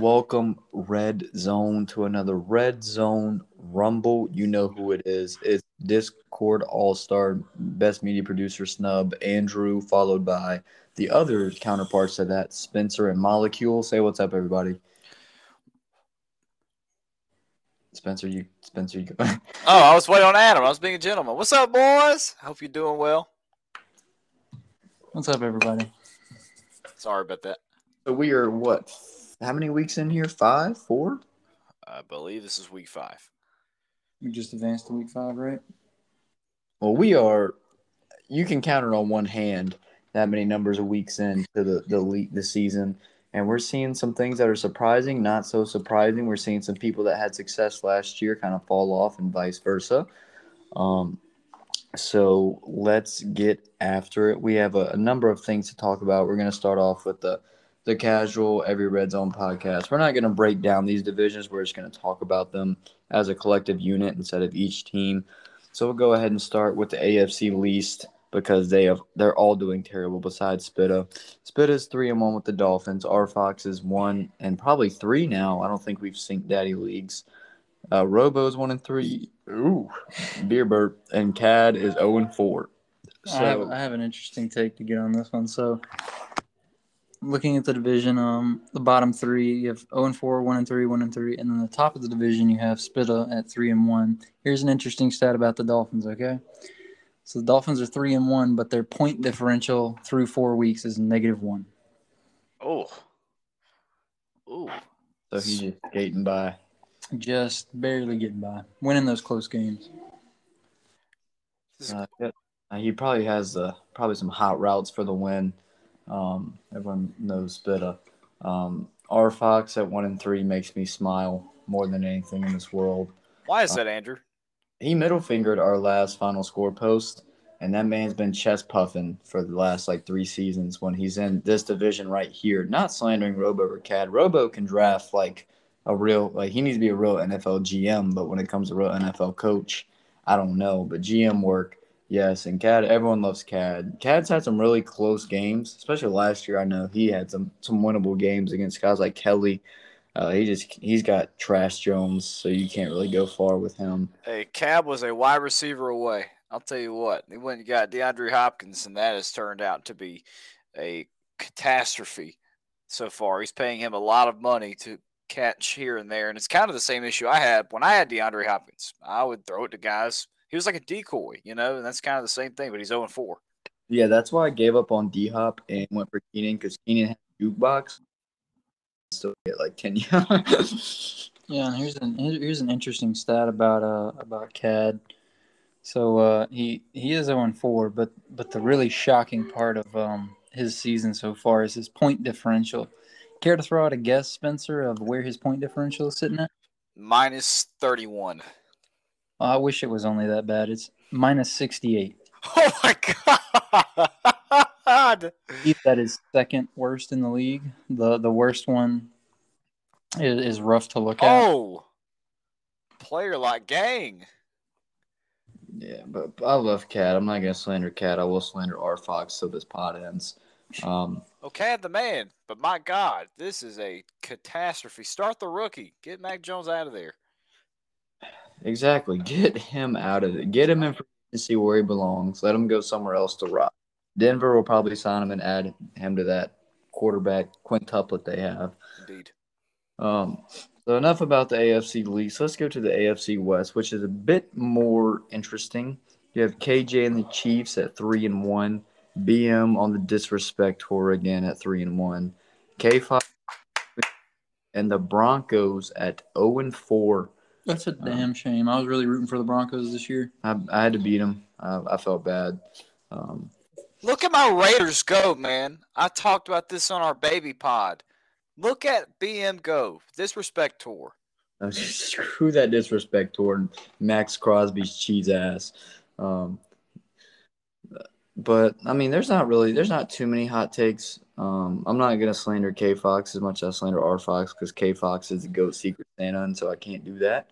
Welcome, Red Zone, to another Red Zone Rumble. You know who it is. It's Discord All-Star, Best Media Producer Snub, Andrew, followed by the other counterparts to that, Spencer and Molecule. Say what's up, everybody. Spencer, you. Oh, I was waiting on Adam. I was being a gentleman. What's up, boys? I hope you're doing well. What's up, everybody? Sorry about that. So we are what? How many weeks in here? 5, 4? I believe this is week 5. We just advanced to week 5, right? Well, we are. You can count it on one hand that many numbers of weeks into the season, and we're seeing some things that are surprising, not so surprising. We're seeing some people that had success last year kind of fall off, and vice versa. So let's get after it. We have a number of things to talk about. We're going to start off with the casual Every Red Zone podcast. We're not going to break down these divisions. We're just going to talk about them as a collective unit instead of each team. So we'll go ahead and start with the AFC least because they're all doing terrible besides Spitta. Spitta's 3-1 with the Dolphins. R Fox is 1 and probably 3 now. I don't think we've synced Daddy Leagues. Robo's 1 and 3. Ooh, beer burp. And Cad is 0 and 4. So I have an interesting take to get on this one. So looking at the division, the bottom three, you have 0 and 4, 1 and 3, 1 and 3, and then the top of the division, you have Spitta at 3 and 1. Here's an interesting stat about the Dolphins, okay? So the Dolphins are 3 and 1, but their point differential through 4 weeks is -1. Oh. Ooh. So he's just skating by. Just barely getting by. Winning those close games. He probably has some hot routes for the win. Everyone knows Spitta. R Fox at 1 and 3 makes me smile more than anything in this world. Why is that, Andrew? He middle fingered our last final score post, and that man's been chest puffing for the last 3 seasons when he's in this division right here. Not slandering Robo or Cad. Robo can draft he needs to be a real NFL GM, but when it comes to real NFL coach, I don't know. But GM work. Yes, and Cad, everyone loves Cad. Cad's had some really close games, especially last year. I know he had some winnable games against guys like Kelly. He's got Trash Jones, so you can't really go far with him. Hey, Cad was a wide receiver away. I'll tell you what, he went and got DeAndre Hopkins, and that has turned out to be a catastrophe so far. He's paying him a lot of money to catch here and there, and it's kind of the same issue I had when I had DeAndre Hopkins. I would throw it to guys. He was like a decoy, and that's kind of the same thing, but he's 0-4. Yeah, that's why I gave up on D-Hop and went for Keenan, because Keenan had a jukebox. Still get 10 yards. Yeah, and here's an interesting stat about Cad. So he is 0-4, but the really shocking part of his season so far is his point differential. Care to throw out a guess, Spencer, of where his point differential is sitting at? -31. I wish it was only that bad. It's -68. Oh, my God. That is second worst in the league. The worst one is rough to look at. Oh, player like gang. Yeah, but I love Cad. I'm not going to slander Cad. I will slander R Fox so this pod ends. Cad the man. But, my God, this is a catastrophe. Start the rookie. Get Mac Jones out of there. Exactly. Get him out of it. Get him in free agency where he belongs. Let him go somewhere else to rock. Denver will probably sign him and add him to that quarterback quintuplet they have. Indeed. So enough about the AFC least. Let's go to the AFC West, which is a bit more interesting. You have KJ and the Chiefs at 3-1. BM on the disrespect tour again at 3-1. K5 and the Broncos at 0-4. That's a damn shame. I was really rooting for the Broncos this year. I had to beat them. I felt bad. Look at my Raiders go, man. I talked about this on our baby pod. Look at BM go. Disrespect tour. Screw that disrespect tour and Max Crosby's cheese ass. But, I mean, there's not too many hot takes. I'm not going to slander K-Fox as much as I slander R-Fox because K-Fox is the GOAT secret Santa, and so I can't do that.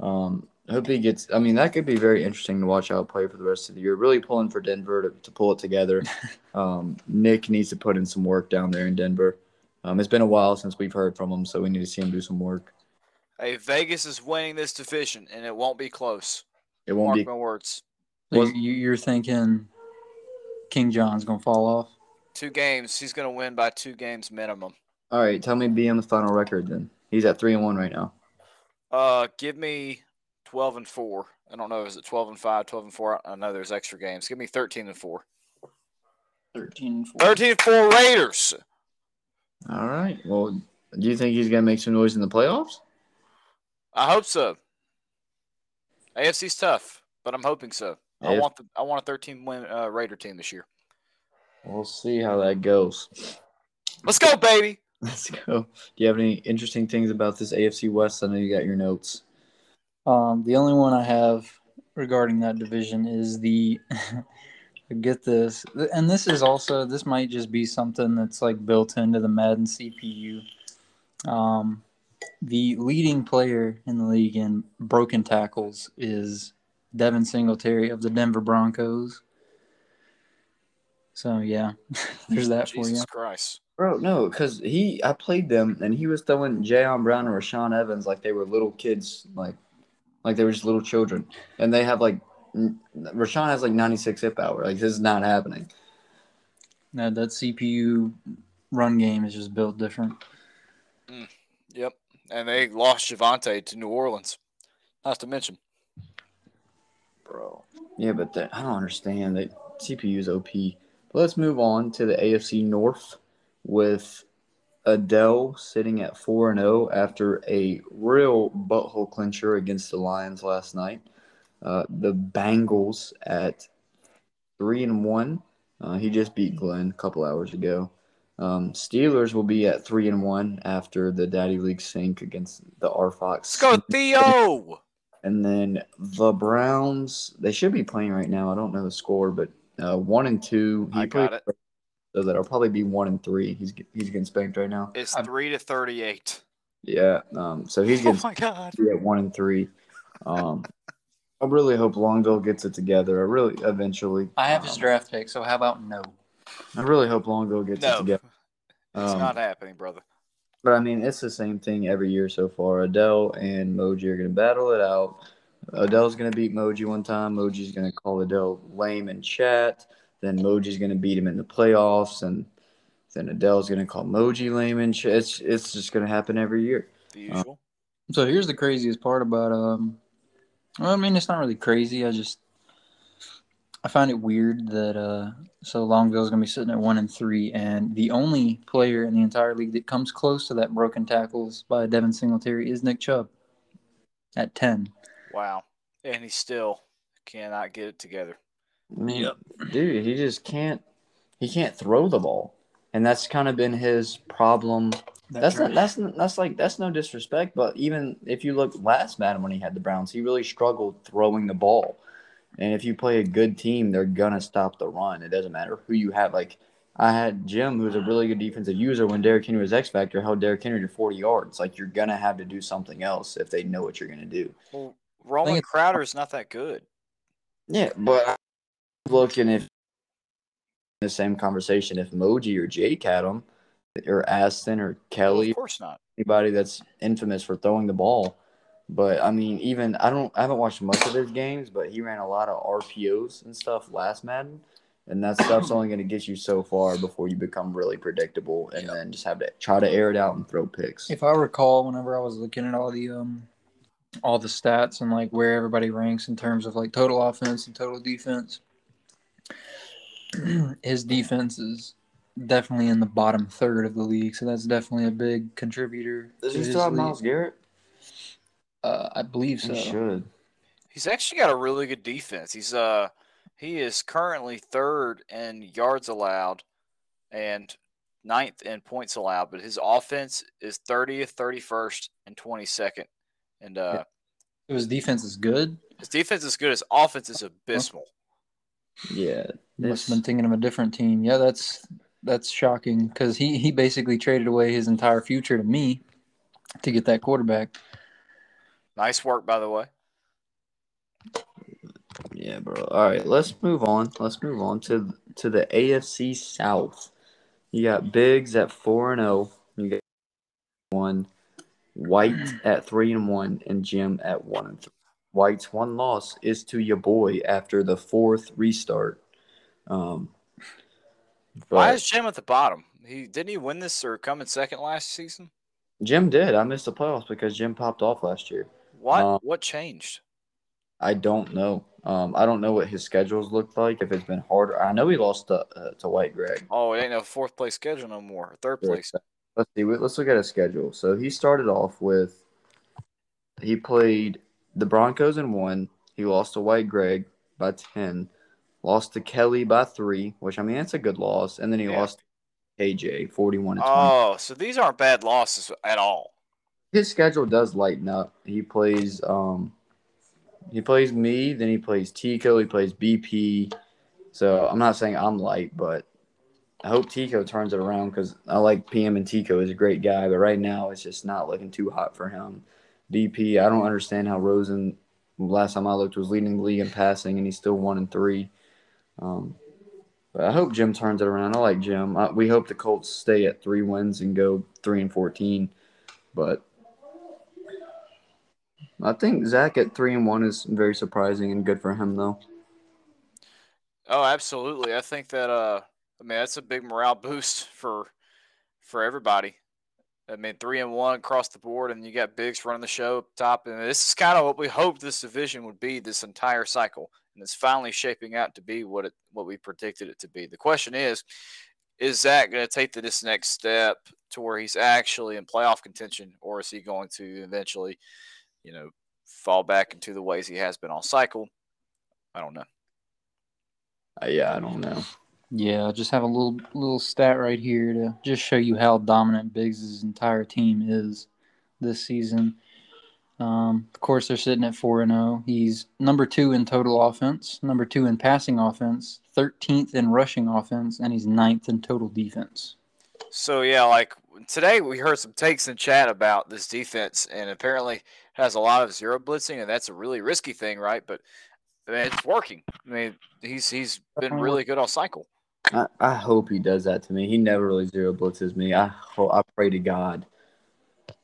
I hope he gets – I mean, that could be very interesting to watch out play for the rest of the year. Really pulling for Denver to pull it together. Nick needs to put in some work down there in Denver. It's been a while since we've heard from him, so we need to see him do some work. Hey, Vegas is winning this division, and it won't be close. It won't be. Mark my words. So you're thinking King John's going to fall off? 2 games. He's going to win by 2 games minimum. All right. Tell me BM's final record then. He's at 3-1 right now. Give me 12-4. I don't know. Is it 12-5, 12-4? I know there's extra games. Give me 13-4. 13-4. 13-4 Raiders. All right. Well, do you think he's going to make some noise in the playoffs? I hope so. AFC's tough, but I'm hoping so. I want a 13-win Raider team this year. We'll see how that goes. Let's go, baby. Let's go. Do you have any interesting things about this AFC West? I know you got your notes. The only one I have regarding that division is the get this. And this is also – this might just be something that's, like, built into the Madden CPU. The leading player in the league in broken tackles is Devin Singletary of the Denver Broncos. So, yeah, there's that for you. Jesus Christ. Bro, no, because I played them, and he was throwing Jayon Brown and Rashaan Evans like they were little kids, like they were just little children. And they have, like – Rashaan has, like, 96 hip power. Like, this is not happening. No, that CPU run game is just built different. Mm. Yep. And they lost Javonte to New Orleans. Not to mention. Bro. Yeah, but I don't understand. The CPU is OP. But let's move on to the AFC North with Adele sitting at 4-0 after a real butthole clincher against the Lions last night. The Bengals at 3-1. He just beat Glenn a couple hours ago. Steelers will be at 3-1 after the Daddy League sink against the R Fox. Let's go, Theo! And then the Browns, they should be playing right now. I don't know the score, but 1-2. He I got it. So that'll probably be 1-3. He's getting spanked right now. It's 3-38. Yeah. So he's getting spanked at 1-3. I really hope Longville gets it together. Eventually. I have his draft pick, so how about no? I really hope Longville gets it together. It's not happening, brother. But, I mean, it's the same thing every year so far. Adele and Moji are going to battle it out. Adele's going to beat Moji one time. Moji's going to call Adele lame in chat. Then Moji's going to beat him in the playoffs. And then Adele's going to call Moji lame in chat. It's just going to happen every year. The usual. So here's the craziest part about well, I mean, it's not really crazy. I find it weird that so Longville's going to be sitting at 1-3, and the only player in the entire league that comes close to that broken tackles by Devin Singletary is Nick Chubb at 10. Wow. And he still cannot get it together. I mean, yep. Dude, he just can't – he can't throw the ball, and that's kind of been his problem. That's no disrespect, but even if you look last Madden when he had the Browns, he really struggled throwing the ball. And if you play a good team, they're going to stop the run. It doesn't matter who you have. Like, I had Jim, who's a really good defensive user, when Derrick Henry was X-Factor, held Derrick Henry to 40 yards. Like, you're going to have to do something else if they know what you're going to do. Well, Roman Crowder is not that good. Yeah, but I'm looking if the same conversation, if Moji or Jake had him, or Aston or Kelly. Well, of course not. Anybody that's infamous for throwing the ball. But, I mean, I haven't watched much of his games, but he ran a lot of RPOs and stuff last Madden, and that stuff's only going to get you so far before you become really predictable and then just have to try to air it out and throw picks. If I recall, whenever I was looking at all the stats and, like, where everybody ranks in terms of, like, total offense and total defense, his defense is definitely in the bottom third of the league, so that's definitely a big contributor. Does he still have Myles Garrett? I believe so. He should. He's actually got a really good defense. He is currently 3rd in yards allowed and 9th in points allowed, but his offense is 30th, 31st, and 22nd. And so his defense is good. His defense is good. His offense is abysmal. Yeah, must have been thinking of a different team. Yeah, that's shocking because he basically traded away his entire future to me to get that quarterback. Nice work, by the way. Yeah, bro. All right, let's move on. Let's move on to the AFC South. You got Biggs at 4-0. You 1, White at 3-1, and Jim at 1-3. White's one loss is to your boy after the fourth restart. Why is Jim at the bottom? Didn't he win this or come in second last season? Jim did. I missed the playoffs because Jim popped off last year. What changed? I don't know. I don't know what his schedules looked like, if it's been harder. I know he lost to White Greg. Oh, it ain't no fourth-place schedule no more, third-place. Let's see. Let's look at his schedule. So he started off with – he played the Broncos in 1. He lost to White Greg by 10. Lost to Kelly by 3, which, I mean, that's a good loss. And then he lost to KJ, 41-20. Oh, so these aren't bad losses at all. His schedule does lighten up. He plays – he plays me, then he plays Tico, he plays BP. So I'm not saying I'm light, but I hope Tico turns it around because I like PM, and Tico is a great guy, but right now it's just not looking too hot for him. BP, I don't understand how Rosen, last time I looked, was leading the league in passing, and he's still 1-3. But I hope Jim turns it around. I like Jim. We hope the Colts stay at 3 wins and go 3-14, but – I think Zach at 3-1 is very surprising and good for him, though. Oh, absolutely. I think that that's a big morale boost for everybody. I mean, 3-1 across the board, and you got Biggs running the show up top. And this is kind of what we hoped this division would be this entire cycle, and it's finally shaping out to be what we predicted it to be. The question is Zach going to take this next step to where he's actually in playoff contention, or is he going to eventually – fall back into the ways he has been all cycle? I don't know. I don't know. Yeah, I just have a little stat right here to just show you how dominant Biggs' entire team is this season. Of course, they're sitting at 4-0. He's number 2 in total offense, number 2 in passing offense, 13th in rushing offense, and he's 9th in total defense. So, today we heard some takes in chat about this defense, and apparently – has a lot of zero blitzing, and that's a really risky thing, right? But it's working. I mean, he's been really good all cycle. I hope he does that to me. He never really zero blitzes me. I pray to God.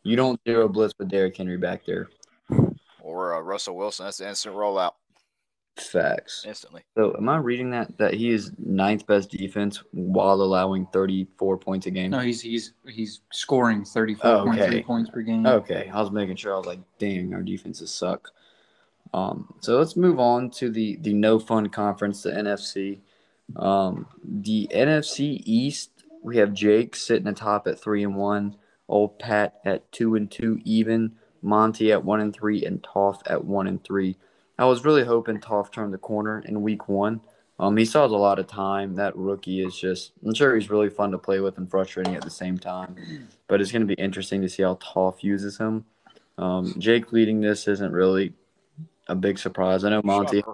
You don't zero blitz with Derrick Henry back there. Or Russell Wilson. That's an instant rollout. Facts. Instantly. So am I reading that he is 9th best defense while allowing 34 points a game? No, he's scoring 34.3 points per game. Okay. I was making sure. I was like, dang, our defenses suck. So let's move on to the no fun conference, the NFC. The NFC East, we have Jake sitting atop at 3-1, old Pat at 2-2 even, Monty at 1-3, and Toph at 1-3. I was really hoping Toph turned the corner in week 1. He saw a lot of time. That rookie is just – I'm sure he's really fun to play with and frustrating at the same time. But it's going to be interesting to see how Toph uses him. Jake leading this isn't really a big surprise. I know Monty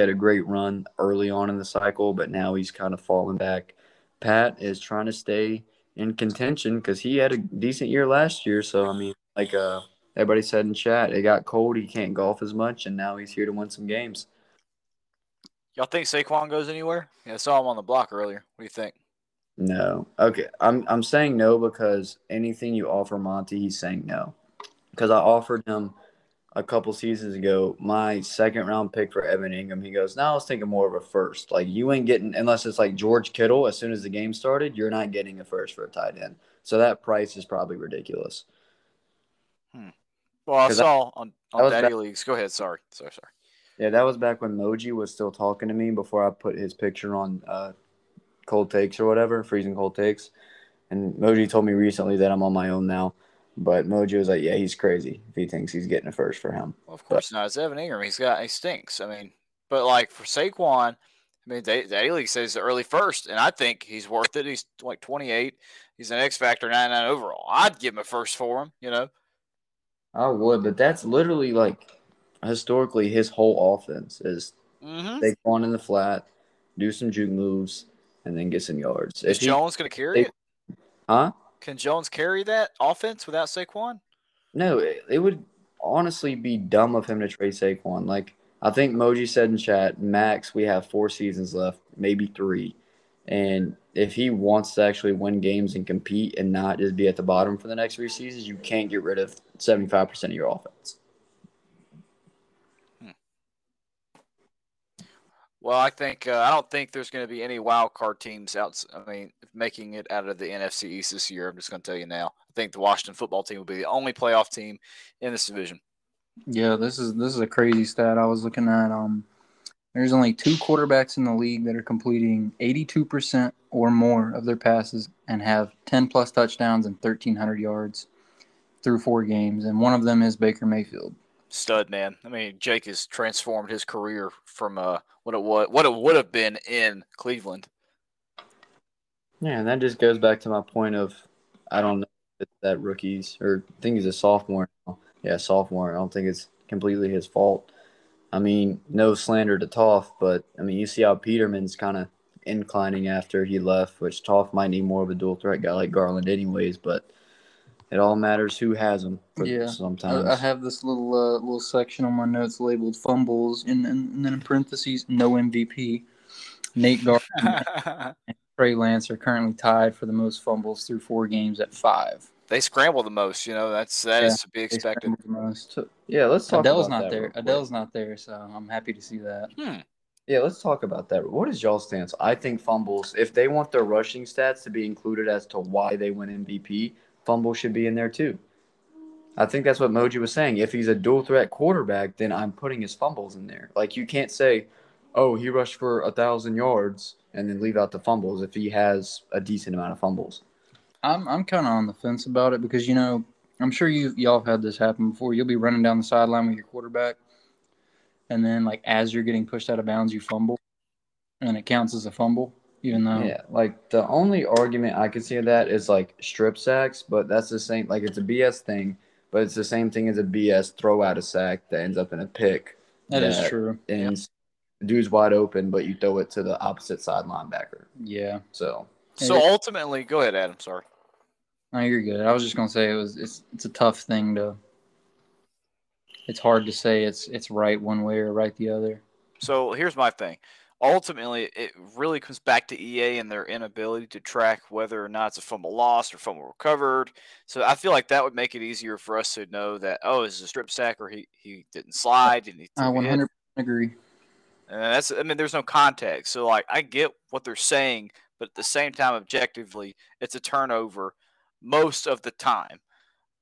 had a great run early on in the cycle, but now he's kind of falling back. Pat is trying to stay in contention because he had a decent year last year. So, I mean, everybody said in chat, it got cold, he can't golf as much, and now he's here to win some games. Y'all think Saquon goes anywhere? Yeah, I saw him on the block earlier. What do you think? No. Okay, I'm saying no because anything you offer Monty, he's saying no. Because I offered him a couple seasons ago my second-round pick for Evan Ingram. He goes, no, I was thinking more of a first. Like, you ain't getting – unless it's like George Kittle, as soon as the game started, you're not getting a first for a tight end. So that price is probably ridiculous. Well, I saw on Daddy Leagues. Go ahead. Sorry. Yeah, that was back when Moji was still talking to me before I put his picture on cold takes or whatever, freezing cold takes. And Moji told me recently that I'm on my own now. But Moji was like, yeah, he's crazy if he thinks he's getting a first for him. Well, of course not. It's Evan Ingram. He stinks. I mean, but like for Saquon, I mean, Daddy League says the early first, and I think he's worth it. He's like 28. He's an X Factor 99 overall. I'd give him a first for him, I would, but that's literally historically his whole offense is they go on in the flat, do some juke moves, and then get some yards. Is Jones going to carry it? Huh? Can Jones carry that offense without Saquon? No, it would honestly be dumb of him to trade Saquon. I think Moji said in chat, max, we have 4 seasons left, maybe 3. And if he wants to actually win games and compete and not just be at the bottom for the next 3 seasons, you can't get rid of 75% of your offense. Well, I think I don't think there's going to be any wild card teams out. I mean, making it out of the NFC East this year. I'm just going to tell you now. I think the Washington football team will be the only playoff team in this division. Yeah, this is a crazy stat. I was looking at there's only 2 quarterbacks in the league that are completing 82% or more of their passes and have 10+ touchdowns and 1,300 yards through 4 games, and one of them is Baker Mayfield. Stud, man. I mean, Jake has transformed his career from what it would have been in Cleveland. Yeah, and that just goes back to my point of I don't know if that rookies or I think he's a sophomore now. Yeah, sophomore. I don't think it's completely his fault. I mean, no slander to Toph, but I mean, you see how Peterman's kind of inclining after he left, which Toph might need more of a dual threat guy like Garland anyways, but it all matters who has them. Yeah, sometimes I have this little section on my notes labeled fumbles, and then in parentheses, no MVP. Nate Garland and Trey Lance are currently tied for the most fumbles through 4 games at 5. They scramble the most, you know. That is to be expected. Yeah, let's talk. Adele's about not that there. Adele's not there, so I'm happy to see that. Yeah, let's talk about that. What is y'all's stance? I think fumbles, if they want their rushing stats to be included as to why they win MVP. Fumble should be in there too. I think that's what Moji was saying. If he's a dual threat quarterback, then I'm putting his fumbles in there. Like you can't say, "Oh, he rushed for 1,000 yards," and then leave out the fumbles if he has a decent amount of fumbles. I'm kind of on the fence about it because you know I'm sure y'all have had this happen before. You'll be running down the sideline with your quarterback, and then like as you're getting pushed out of bounds, you fumble, and it counts as a fumble. Even though, yeah, like the only argument I could see of that is like strip sacks, but that's the same. Like it's a BS thing, but it's the same thing as a BS throw out a sack that ends up in a pick. That is true. And dude's wide open, but you throw it to the opposite side linebacker. Yeah. So ultimately, go ahead, Adam. Sorry. No, you're good. I was just gonna say it's a tough thing to. It's hard to say it's right one way or right the other. So here's my thing. Ultimately, it really comes back to EA and their inability to track whether or not it's a fumble lost or fumble recovered. So I feel like that would make it easier for us to know that, oh, is it a strip sack or he didn't slide? And I 100% agree. There's no context. So, like, I get what they're saying, but at the same time, objectively, it's a turnover most of the time.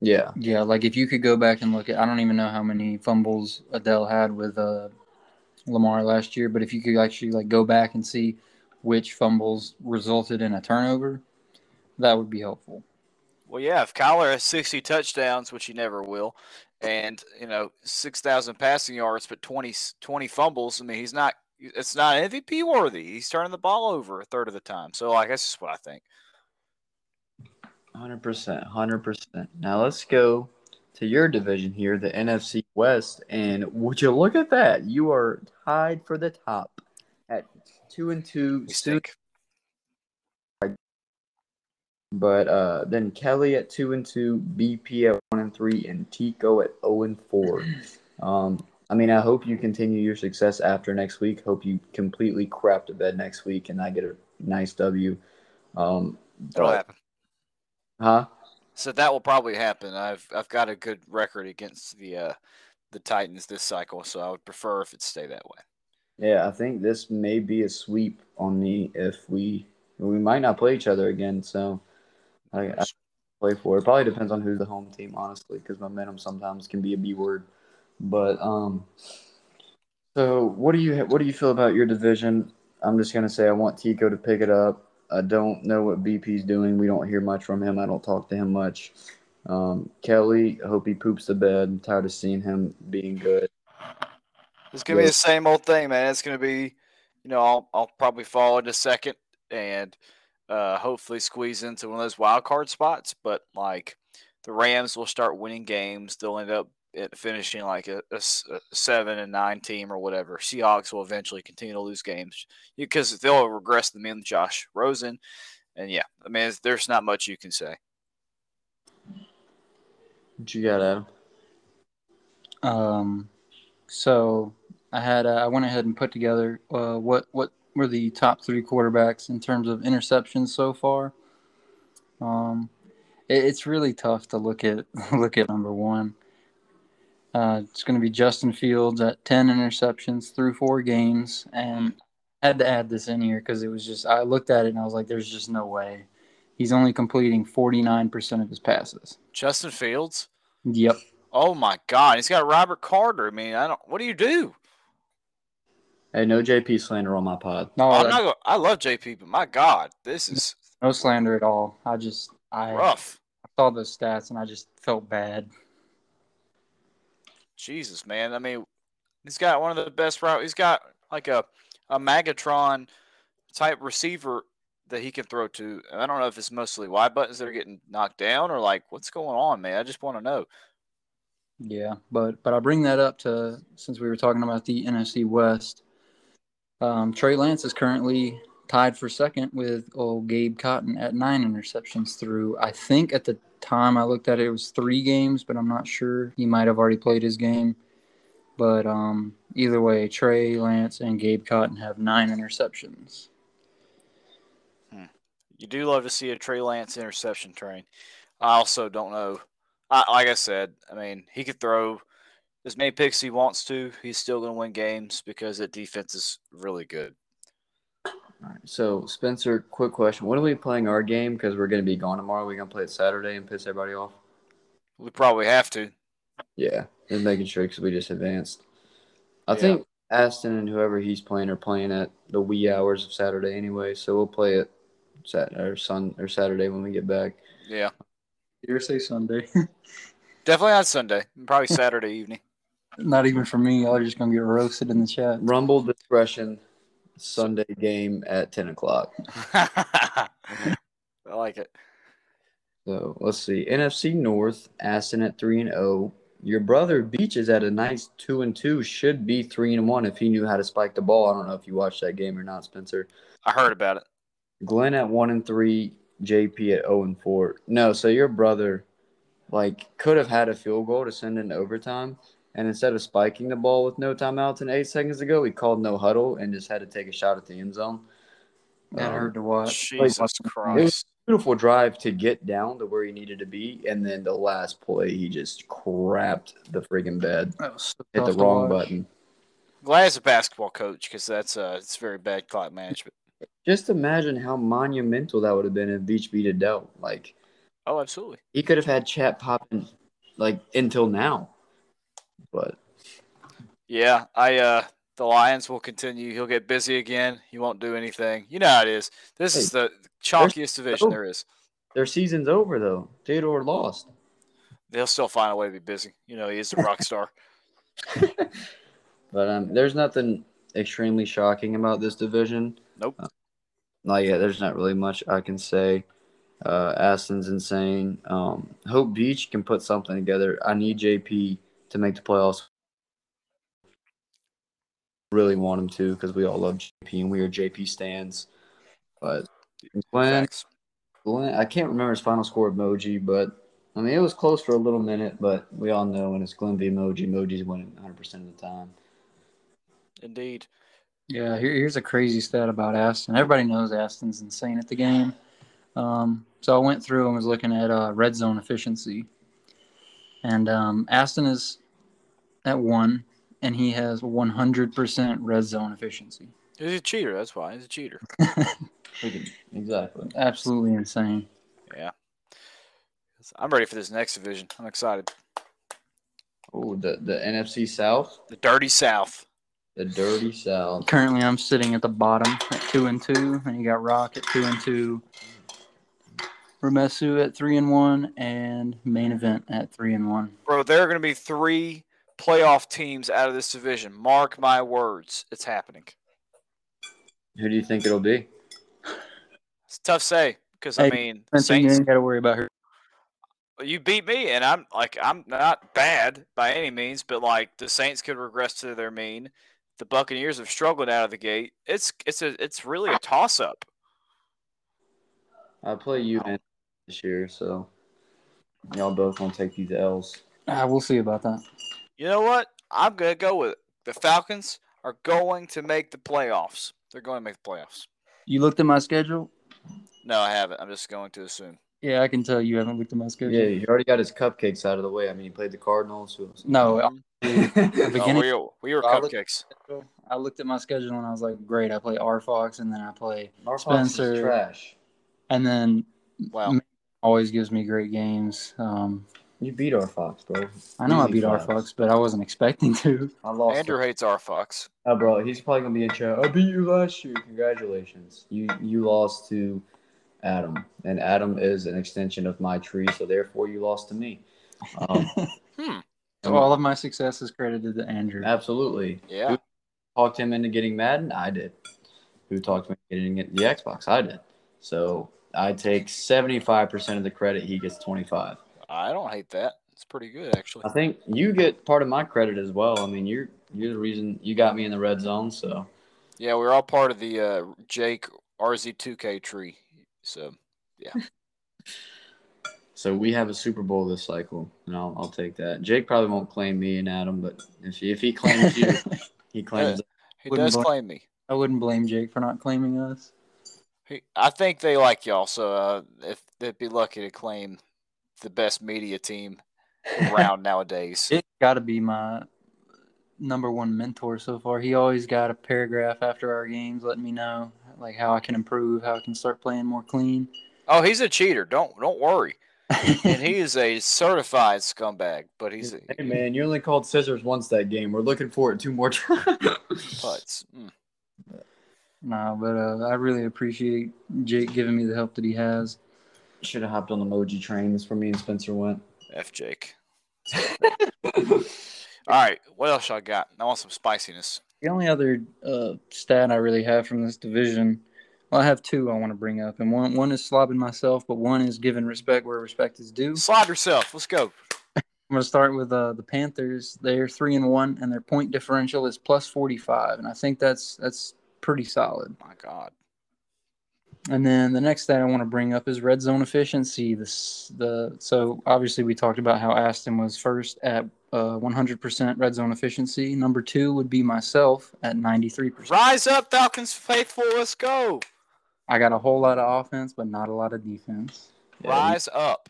Yeah. Yeah, like if you could go back and look at – I don't even know how many fumbles Adele had with Lamar last year, but if you could actually like go back and see which fumbles resulted in a turnover, that would be helpful. Well, yeah, if Kyler has 60 touchdowns, which he never will, and 6,000 passing yards, but 20 fumbles, I mean, it's not MVP worthy. He's turning the ball over a third of the time. So, like, that's just what I think. 100%. Now let's go to your division here, the NFC West, and would you look at that? You are tied for the top at 2-2. But then Kelly at 2-2, BP at 1-3, and Tico at 0-4. I hope you continue your success after next week. Hope you completely crap to bed next week and I get a nice W. That'll happen. Huh? So that will probably happen. I've got a good record against the Titans this cycle, so I would prefer if it stay that way. Yeah, I think this may be a sweep on me if we might not play each other again. So I play for it. Probably depends on who's the home team, honestly, because momentum sometimes can be a B word. But so what do you feel about your division? I'm just gonna say I want Tico to pick it up. I don't know what BP's doing. We don't hear much from him. I don't talk to him much. Kelly, I hope he poops the bed. I'm tired of seeing him being good. It's going to be the same old thing, man. It's going to be, I'll probably fall into second and hopefully squeeze into one of those wild card spots. But, like, the Rams will start winning games. They'll end up finishing like a 7-9 team or whatever. Seahawks will eventually continue to lose games because they'll regress the men Josh Rosen. And, yeah, I mean, there's not much you can say. What you got, Adam? So I went ahead and put together what we're the top three quarterbacks in terms of interceptions so far. It's really tough to look at number one. It's going to be Justin Fields at 10 interceptions through 4 games, and I had to add this in here because it was just, I looked at it and I was like, there's just no way. He's only completing 49% of his passes. Justin Fields? Yep. Oh my God, he's got Robert Carter. I mean, what do you do? Hey, no J.P. slander on my pod. No, I love J.P., but my God, this is no slander at all. Rough. I saw those stats and I just felt bad. Jesus, man. I mean, he's got one of the best routes. He's got like a Magatron type receiver that he can throw to. I don't know if it's mostly wide buttons that are getting knocked down or like what's going on, man. I just want to know. Yeah, but I bring that up to, since we were talking about the NFC West. Trey Lance is currently tied for second with old Gabe Cotton at 9 interceptions through, I think at the time I looked at it, it was 3 games, but I'm not sure. He might have already played his game. But either way, Trey Lance and Gabe Cotton have 9 interceptions. You do love to see a Trey Lance interception train. I also don't know. Like I said, I mean, he could throw as many picks as he wants to. He's still going to win games because that defense is really good. All right. So, Spencer, quick question. When are we playing our game? Because we're going to be gone tomorrow. We're going to play it Saturday and piss everybody off? We probably have to. Yeah. Just making sure because we just advanced. I think Aston and whoever he's playing are playing at the wee hours of Saturday anyway. So, we'll play it Saturday when we get back. Yeah. You ever say Sunday? Definitely not Sunday. Probably Saturday evening. Not even for me. Y'all are just going to get roasted in the chat. Rumble discretion, Sunday game at 10 o'clock. I like it. So, let's see. NFC North, Aston at 3-0. Your brother Beach is at a nice 2-2. Should be 3-1 if he knew how to spike the ball. I don't know if you watched that game or not, Spencer. I heard about it. Glenn at 1-3. J.P. at 0-4. No, so your brother, like, could have had a field goal to send in overtime, and instead of spiking the ball with no timeouts and 8 seconds ago, he called no huddle and just had to take a shot at the end zone. That hurt to watch. Jesus Christ. It was a beautiful drive to get down to where he needed to be, and then the last play, he just crapped the friggin' bed. Hit the wrong button. Glad as a basketball coach, because that's it's very bad clock management. Just imagine how monumental that would have been if Beach beat Adele. Like, oh, absolutely. He could have had chat popping, like, until now. But yeah, the Lions will continue. He'll get busy again. He won't do anything. You know how it is. This is the chalkiest division there is. Their season's over, though. Theodore lost. They'll still find a way to be busy. You know, he is the rock star. But there's nothing extremely shocking about this division. Nope. There's not really much I can say. Aston's insane. Hope Beach can put something together. I need JP to make the playoffs. Really want him to because we all love JP and we are JP stans. But Glenn, I can't remember his final score of Moji, but I mean, it was close for a little minute, but we all know when it's Glenn v. Moji, Moji's winning 100% of the time. Indeed. Yeah, here's a crazy stat about Aston. Everybody knows Aston's insane at the game. So I went through and was looking at red zone efficiency. And Aston is at 1, and he has 100% red zone efficiency. He's a cheater. That's why. He's a cheater. Exactly. Absolutely insane. Yeah. I'm ready for this next division. I'm excited. Oh, the NFC South? The Dirty South. The Dirty South. Currently, I'm sitting at the bottom at 2-2, and you got Rock at 2-2, Remesu at 3-1, and Main Event at 3-1. Bro, there are going to be 3 playoff teams out of this division. Mark my words, it's happening. Who do you think it'll be? It's tough to say because Saints. You ain't got to worry about her. You beat me, and I'm not bad by any means, but like the Saints could regress to their mean. The Buccaneers have struggled out of the gate. It's really a toss-up. I play you in this year, so y'all both going to take these L's. We'll see about that. You know what? I'm going to go with it. The Falcons are going to make the playoffs. They're going to make the playoffs. You looked at my schedule? No, I haven't. I'm just going to assume. Yeah, I can tell you haven't looked at my schedule. Yeah, you already got his cupcakes out of the way. I mean, he played the Cardinals. So no. We were cupcakes. I looked at my schedule and I was like, great. I play R Fox and then I play R Fox Spencer. Is trash. And then always gives me great games. You beat R Fox, bro. I know I beat R Fox, but I wasn't expecting to. I lost. Andrew hates R Fox. Oh, bro, he's probably gonna be in chat. I beat you last year. Congratulations. You lost to Adam, and Adam is an extension of my tree, so therefore you lost to me. So all of my success is credited to Andrew. Absolutely. Yeah. Who talked him into getting Madden? I did. Who talked me into getting the Xbox? I did. So I take 75% of the credit. He gets 25%. I don't hate that. It's pretty good, actually. I think you get part of my credit as well. I mean, you're the reason you got me in the red zone. So, yeah, we're all part of the Jake RZ2K tree. So, yeah. So we have a Super Bowl this cycle, and I'll take that. Jake probably won't claim me and Adam, but if he claims you, he claims. He does claim me. I wouldn't blame Jake for not claiming us. I think they like y'all, so if they'd be lucky to claim the best media team around nowadays. It's got to be my number one mentor so far. He always got a paragraph after our games letting me know like how I can improve, how I can start playing more clean. Oh, he's a cheater. Don't worry. And he is a certified scumbag. But he's hey man, you only called scissors once that game. We're looking for it two more times. Putts. No, but I really appreciate Jake giving me the help that he has. Should have hopped on the Moji train. That's where me and Spencer went. F Jake. All right, what else I got? I want some spiciness. The only other stat I really have from this division, well, I have two I want to bring up, and one is slobbing myself, but one is giving respect where respect is due. Slob yourself. Let's go. I'm going to start with the Panthers. They're 3-1, and their point differential is plus 45, and I think that's pretty solid. My God. And then the next thing I want to bring up is red zone efficiency. So obviously we talked about how Aston was first at 100% red zone efficiency. Number two would be myself at 93%. Rise up, Falcons faithful. Let's go. I got a whole lot of offense, but not a lot of defense. Yeah, rise up.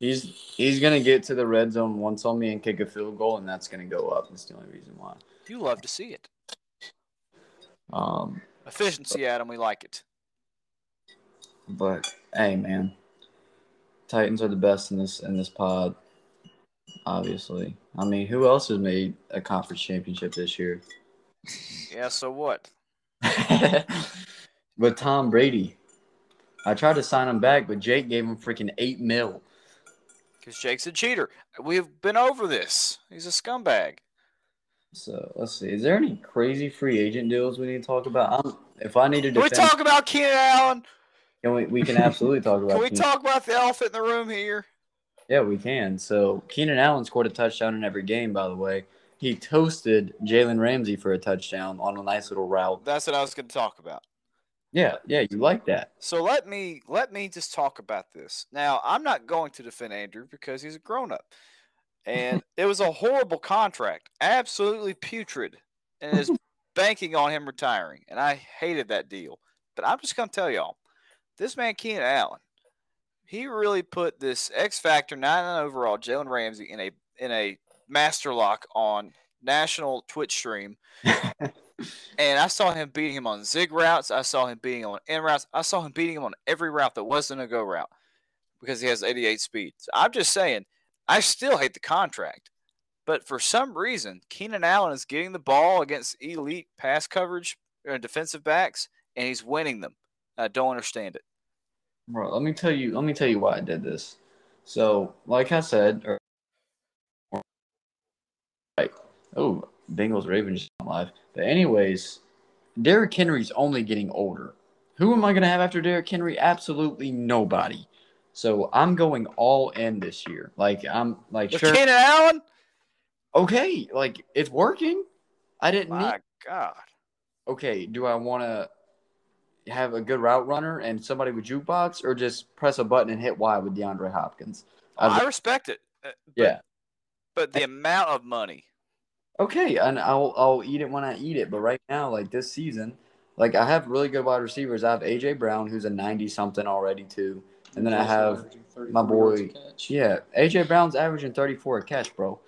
He's going to get to the red zone once on me and kick a field goal, and that's going to go up. That's the only reason why. You love to see it. Efficiency, Adam. We like it. But hey, man, Titans are the best in this pod. Obviously, I mean, who else has made a conference championship this year? Yeah, so what? But Tom Brady, I tried to sign him back, but Jake gave him freaking $8 million. Because Jake's a cheater. We've been over this. He's a scumbag. So let's see. Is there any crazy free agent deals we need to talk about? Can we talk about Keenan Allen? We can absolutely talk about it. Can we talk about the elephant in the room here? Yeah, we can. So, Keenan Allen scored a touchdown in every game, by the way. He toasted Jaylen Ramsey for a touchdown on a nice little route. That's what I was going to talk about. Yeah, you like that. So, let me just talk about this. Now, I'm not going to defend Andrew because he's a grown-up. And it was a horrible contract. Absolutely putrid. And is banking on him retiring. And I hated that deal. But I'm just going to tell y'all. This man, Keenan Allen, he really put this X-Factor 9 overall Jaylen Ramsey in a master lock on national Twitch stream. And I saw him beating him on zig routes. I saw him beating him on end routes. I saw him beating him on every route that wasn't a go route because he has 88 speed. So I'm just saying, I still hate the contract. But for some reason, Keenan Allen is getting the ball against elite pass coverage or defensive backs, and he's winning them. I don't understand it. Bro, let me tell you why I did this. So, like I said, Bengals Ravens not live. But anyways, Derrick Henry's only getting older. Who am I going to have after Derrick Henry? Absolutely nobody. So, I'm going all in this year. Like I'm like with sure Keenan Allen. Okay, like it's working. I didn't My need... God. Okay, do I want to have a good route runner and somebody with jukebox, or just press a button and hit Y with DeAndre Hopkins? I respect it. But the amount of money. Okay, and I'll eat it when I eat it. But right now, like this season, Like, I have really good wide receivers. I have A.J. Brown, who's a 90-something already, too. And then I have my boy. Yeah, A.J. Brown's averaging 34 a catch, bro.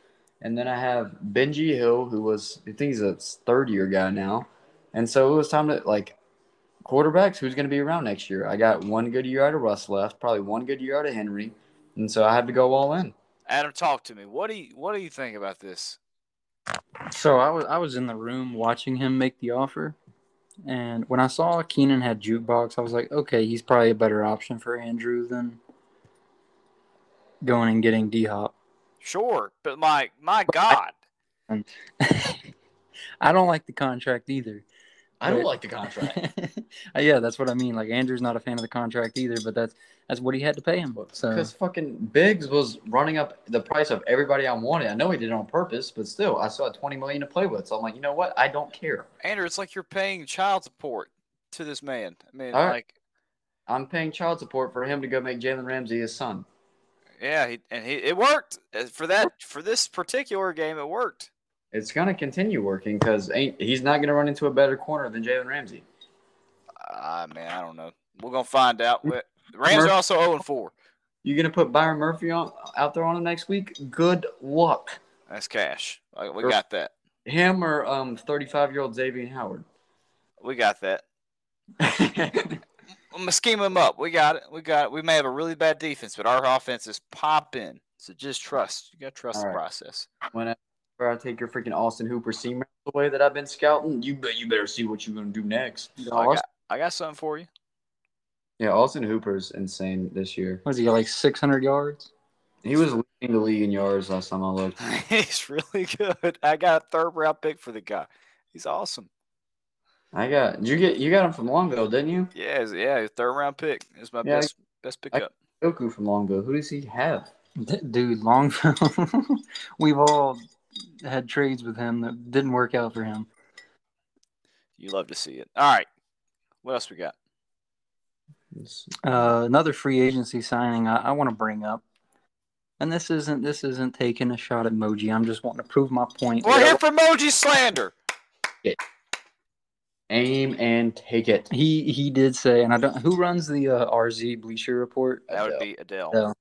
And then I have Benji Hill, who was – I think he's a third-year guy now. And so it was time to, like, quarterbacks, who's going to be around next year? I got one good year out of Russ left, probably one good year out of Henry. And so I had to go all in. Adam, talk to me. What do you think about this? So I was in the room watching him make the offer. And when I saw Keenan had jukebox, I was like, okay, he's probably a better option for Andrew than going and getting D-Hop. Sure, but my God. I don't like the contract either. I don't like the contract. Yeah, that's what I mean. Like, Andrew's not a fan of the contract either, but that's what he had to pay him. Because fucking Biggs was running up the price of everybody I wanted. I know he did it on purpose, but still, I still had $20 million to play with. So I'm like, you know what? I don't care. Andrew, it's like you're paying child support to this man. I mean, right. Like, I'm paying child support for him to go make Jaylen Ramsey his son. Yeah, it worked. For this particular game, it worked. It's going to continue working because he's not going to run into a better corner than Jaylen Ramsey. Man, I don't know. We're going to find out. Rams are also 0-4. You're going to put Byron Murphy out there on him next week? Good luck. That's cash. We got that. Him or 35-year-old Xavier Howard? We got that. I'm going to scheme him up. We got it. We may have a really bad defense, but our offense is popping. So just trust. You got to trust the process. I take your freaking Austin Hooper seam the way that I've been scouting. You better see what you're going to do next. I got something for you. Yeah, Austin Hooper's insane this year. What is he, like 600 yards? He was leading the league in yards last time I looked. He's really good. I got a third-round pick for the guy. He's awesome. You got him from Longville, didn't you? Yeah, third-round pick. It's my best pickup. Goku from Longville. Who does he have? Dude, Longville. We've all had trades with him that didn't work out for him. You love to see it. All right. What else we got? Another free agency signing I want to bring up. And this isn't taking a shot at Moji. I'm just wanting to prove my point. We're here for Moji slander. It. Aim and take it. He did say, and I don't. Who runs the RZ Bleacher Report? That would be Adele. Adele.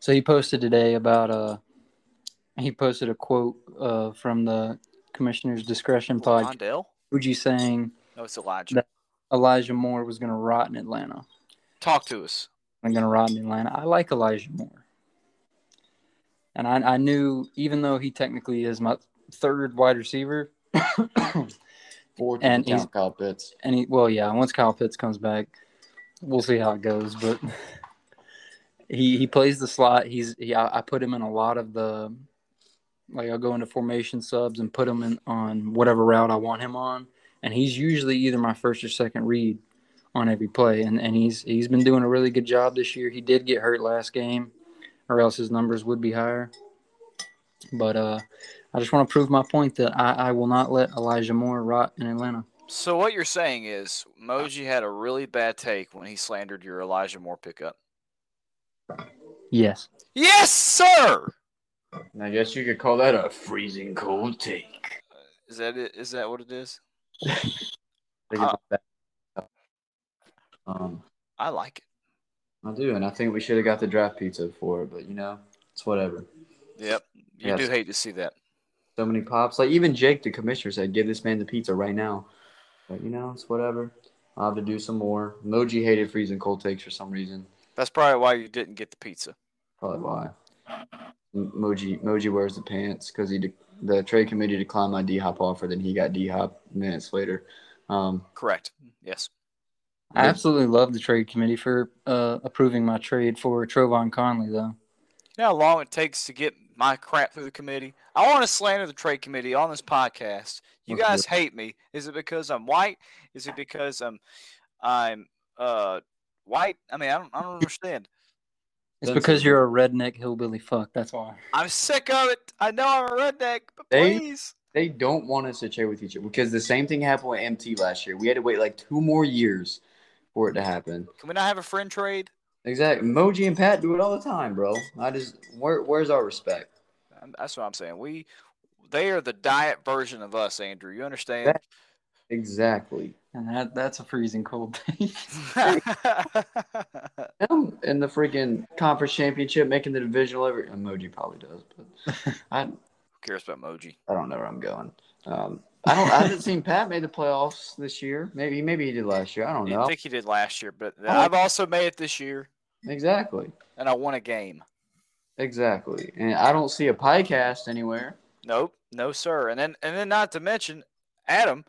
So he posted today about he posted a quote from the Commissioner's Discretion podcast. Adele? Moji saying, "No, it's Elijah." That Elijah Moore was going to rot in Atlanta. Talk to us. I'm going to rot in Atlanta. I like Elijah Moore. And I knew, even though he technically is my third wide receiver. And he's Kyle Pitts. Once Kyle Pitts comes back, we'll see how it goes. But he plays the slot. I put him in a lot of the – like I'll go into formation subs and put him in on whatever route I want him on. And he's usually either my first or second read on every play. And he's been doing a really good job this year. He did get hurt last game, or else his numbers would be higher. But I just want to prove my point that I will not let Elijah Moore rot in Atlanta. So what you're saying is Moji had a really bad take when he slandered your Elijah Moore pickup. Yes. Yes, sir! I guess you could call that a freezing cold take. Is that it? Is that what it is? I like it. I do, and I think we should have got the draft pizza for it, but it's whatever. Yep, you do hate to see that. So many pops, like even Jake, the commissioner, said, "Give this man the pizza right now." But it's whatever. I'll have to do some more. Moji hated freezing cold takes for some reason. That's probably why you didn't get the pizza. Probably why. Moji wears the pants because the trade committee declined my D-Hop offer, then he got D-Hop minutes later. Correct. Yes. I absolutely love the trade committee for approving my trade for Trovon Conley, though. You know how long it takes to get my crap through the committee? I want to slander the trade committee on this podcast. You guys hate me. Is it because I'm white? Is it because I'm white? I mean, I don't understand. It's because you're a redneck hillbilly fuck. That's why. I'm sick of it. I know I'm a redneck, but please. They don't want us to trade with each other because the same thing happened with MT last year. We had to wait like 2 more years for it to happen. Can we not have a friend trade? Exactly. Moji and Pat do it all the time, bro. Where's our respect? That's what I'm saying. They are the diet version of us, Andrew. You understand? That, Exactly. And that's a freezing cold day. I'm in the freaking conference championship, making the divisional every. Moji probably does, but who cares about Moji? I don't know where I'm going. I haven't seen Pat made the playoffs this year. Maybe he did last year. I don't know. I think he did last year, but I've also made it this year. Exactly. And I won a game. Exactly. And I don't see a podcast anywhere. Nope. No, sir. And then not to mention, Adam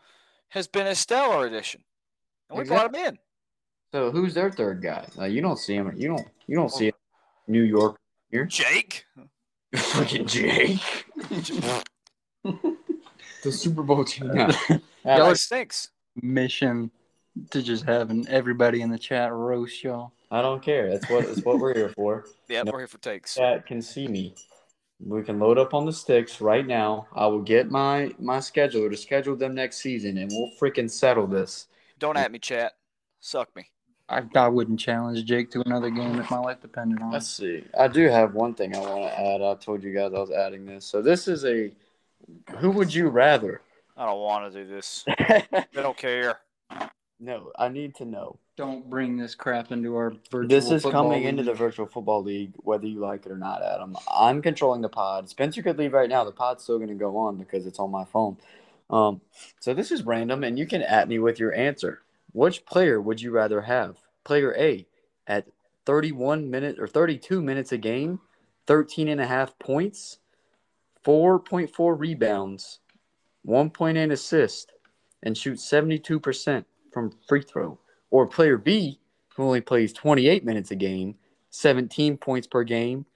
has been a stellar addition. And we brought him in. So who's their third guy? You don't see him. You don't see it in New York here. Jake. Fucking Jake. The Super Bowl team. Y'all stinks. Mission to just having everybody in the chat roast y'all. I don't care. That's what we're here for. Yeah, we're here for takes. That can see me. We can load up on the sticks right now. I will get my scheduler to schedule them next season, and we'll freaking settle this. Don't at me, chat. Suck me. I wouldn't challenge Jake to another game if my life depended on it. Let's see. I do have one thing I want to add. I told you guys I was adding this. So this is a who would you rather? I don't want to do this. I don't care. No, I need to know. Don't bring this crap into our virtual This is coming league. Into the virtual football league, whether you like it or not, Adam. I'm controlling the pod. Spencer could leave right now. The pod's still going to go on because it's on my phone. So this is random, and you can at me with your answer. Which player would you rather have? Player A at 31 minutes or 32 minutes a game, 13.5 points, 4.4 rebounds, 1.8 assists, and shoots 72% from free throw, or player B, who only plays 28 minutes a game, 17 points per game,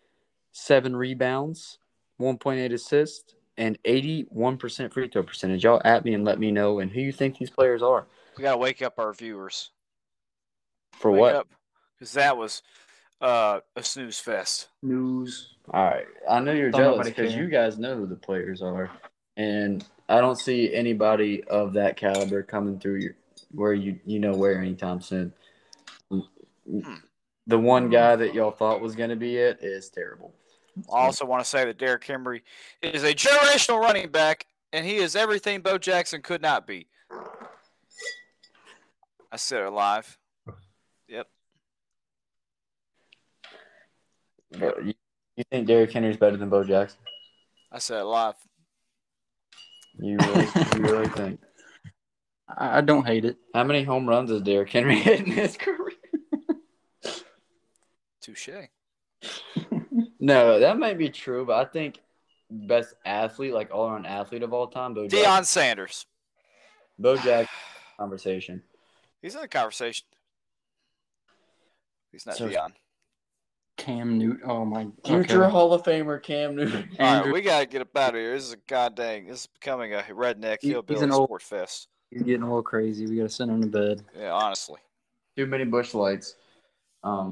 7 rebounds, 1.8 assists, and 81% free throw percentage. Y'all at me and let me know and who you think these players are. We got to wake up our viewers. For wake what? Because that was a snooze fest. News. All right. I know you're jealous because you guys know who the players are, and I don't see anybody of that caliber coming through your – where where anytime soon. The one guy that y'all thought was going to be it is terrible. I also want to say that Derrick Henry is a generational running back, and he is everything Bo Jackson could not be. I said it live. Yep. You think Derrick Henry's better than Bo Jackson? I said it live. You really think? I don't hate it. How many home runs is Derrick Henry hit in his career? Touche. No, that might be true, but I think best athlete, like all-around athlete of all time, Bo Jackson. Deion Sanders. Bo Jackson conversation. He's in the conversation. He's not so, Deion. Cam Newton. Oh, my God. Future Hall of Famer Cam Newton. All right, we got to get up out of here. This is becoming a redneck hillbilly sport fest. He's getting a little crazy. We got to send him to bed. Yeah, honestly. Too many bush lights. But,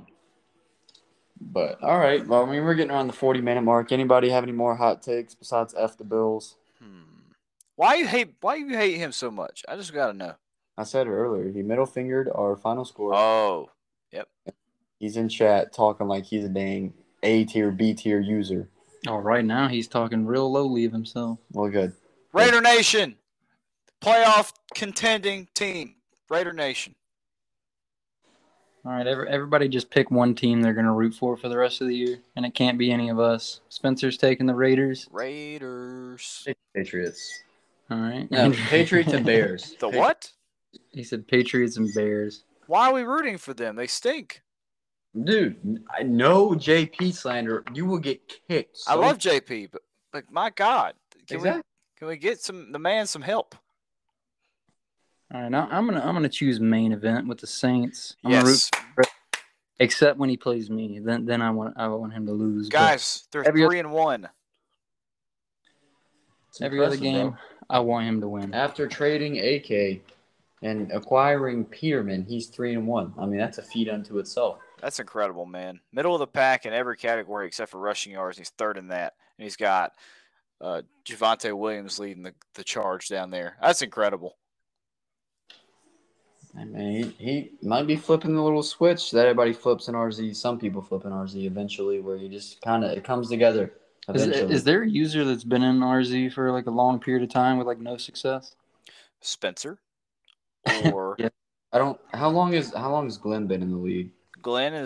all right. Well, I mean, we're getting around the 40-minute mark. Anybody have any more hot takes besides F the Bills? Why you hate him so much? I just got to know. I said earlier, he middle-fingered our final score. Oh, yep. He's in chat talking like he's a dang A-tier, B-tier user. Oh, right now he's talking real lowly of himself. Well, good. Raider Nation! Playoff contending team, Raider Nation. All right, everybody just pick one team they're going to root for the rest of the year, and it can't be any of us. Spencer's taking the Raiders. Patriots. All right. No, Patriots and Bears. The what? He said Patriots and Bears. Why are we rooting for them? They stink. Dude, I know J.P. slander. You will get kicked. So. I love J.P., but my God. Can we get the man some help? All right, now I'm gonna choose main event with the Saints. Yes. Except when he plays me, then I want him to lose. Guys, they're 3-1. Every other game, bro. I want him to win. After trading AK and acquiring Peterman, he's 3-1. I mean, that's a feat unto itself. That's incredible, man. Middle of the pack in every category except for rushing yards. He's third in that, and he's got Javonte Williams leading the charge down there. That's incredible. I mean, he might be flipping the little switch that everybody flips in RZ. Some people flip in RZ eventually, where you just kind of it comes together. Is there a user that's been in RZ for like a long period of time with like no success? Spencer. or yeah. I don't. How long has Glenn been in the league? Glenn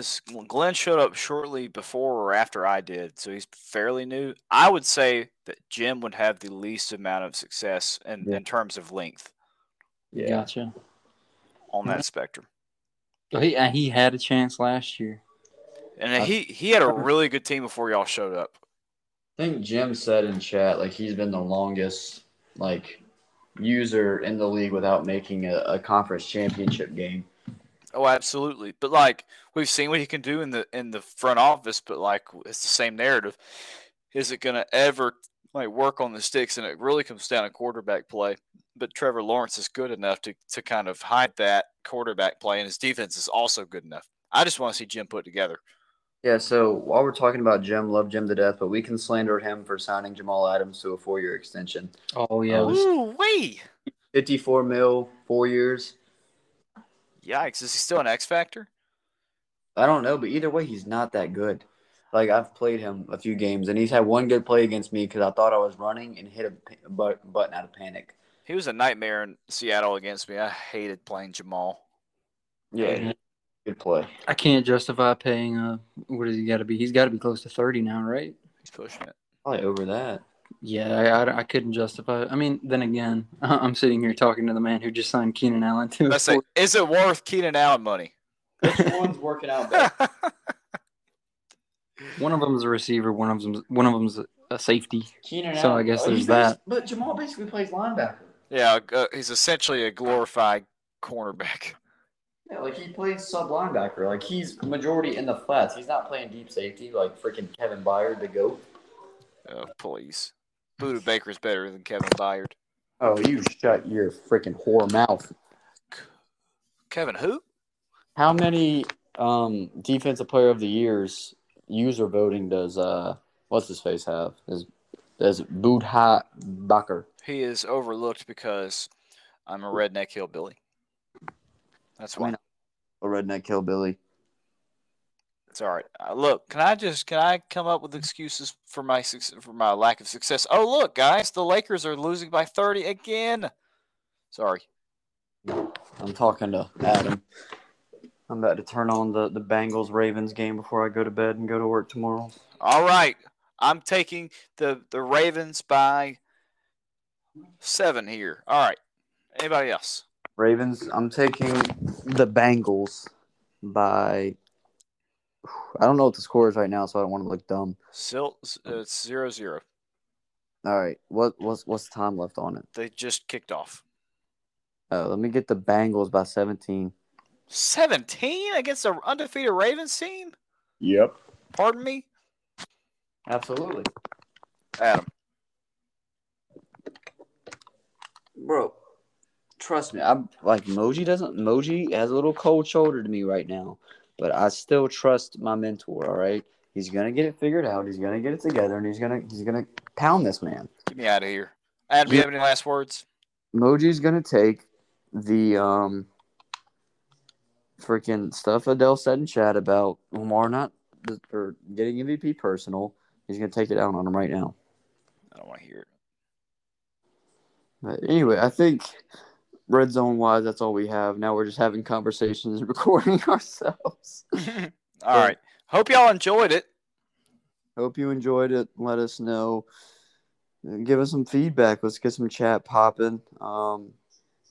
showed up shortly before or after I did, so he's fairly new. I would say that Jim would have the least amount of success in terms of length. Yeah, gotcha. On that spectrum, so he had a chance last year, and he had a really good team before y'all showed up. I think Jim said in chat like he's been the longest user in the league without making a conference championship game. Oh, absolutely. But we've seen what he can do in the front office, but it's the same narrative. Is it going to ever work on the sticks? And it really comes down to quarterback play. But Trevor Lawrence is good enough to kind of hide that quarterback play, and his defense is also good enough. I just want to see Jim put together. Yeah, so while we're talking about Jim, love Jim to death, but we can slander him for signing Jamal Adams to a 4-year extension. Oh, yeah. Ooh, wait. $54 million, 4 years. Yikes. Is he still an X Factor? I don't know, but either way, he's not that good. I've played him a few games, and he's had one good play against me because I thought I was running and hit a button out of panic. He was a nightmare in Seattle against me. I hated playing Jamal. Yeah. Good play. I can't justify paying what does he got to be? He's got to be close to 30 now, right? He's pushing it. Probably over that. Yeah, I couldn't justify it. I mean, then again, I'm sitting here talking to the man who just signed Keenan Allen to it. Is it worth Keenan Allen money? Which one's working out better? One of them's a receiver. One of them's a safety. Keenan Allen. So I guess there's that. But Jamal basically plays linebacker. Yeah, he's essentially a glorified cornerback. Yeah, he plays sub linebacker. He's majority in the flats. He's not playing deep safety like freaking Kevin Byard, the GOAT. Oh, please. Buda Baker's better than Kevin Byard. Oh, you shut your freaking whore mouth. Kevin who? How many Defensive Player of the Year's user voting does what's-his-face have? Does Buda Baker? He is overlooked because I'm a redneck hillbilly. That's why. A redneck hillbilly. It's all right. Look, can I come up with excuses for my lack of success? Oh, look, guys, the Lakers are losing by 30 again. Sorry. I'm talking to Adam. I'm about to turn on the Bengals-Ravens game before I go to bed and go to work tomorrow. All right. I'm taking the Ravens by 7 here. All right. Anybody else? Ravens, I'm taking the Bengals by – I don't know what the score is right now, so I don't want to look dumb. It's 0-0. All right. What's the time left on it? They just kicked off. Let me get the Bengals by 17. 17 against the undefeated Ravens team? Yep. Pardon me? Absolutely. Adam. Bro. Trust me, I'm Moji has a little cold shoulder to me right now, but I still trust my mentor. All right, he's gonna get it figured out. He's gonna get it together, and he's gonna pound this man. Get me out of here. Adam, do you have any last words? Moji's gonna take the freaking stuff Adele said in chat about Lamar not or getting MVP personal. He's gonna take it out on him right now. I don't want to hear it. But anyway, I think. Red zone-wise, that's all we have. Now we're just having conversations and recording ourselves. All right. Hope y'all enjoyed it. Hope you enjoyed it. Let us know. Give us some feedback. Let's get some chat popping. I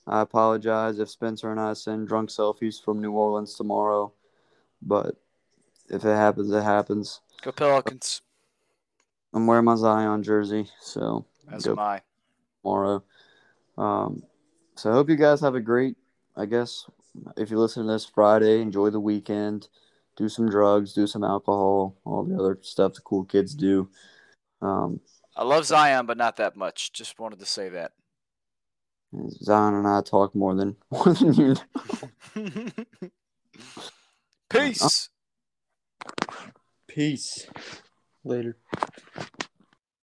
apologize if Spencer and I send drunk selfies from New Orleans tomorrow. But if it happens, it happens. Go Pelicans. I'm wearing my Zion jersey. So as am I. Tomorrow. So I hope you guys have a great, I guess, if you listen to this Friday, enjoy the weekend, do some drugs, do some alcohol, all the other stuff the cool kids do. I love Zion, but not that much. Just wanted to say that. Zion and I talk more than you know. Peace. Peace. Later.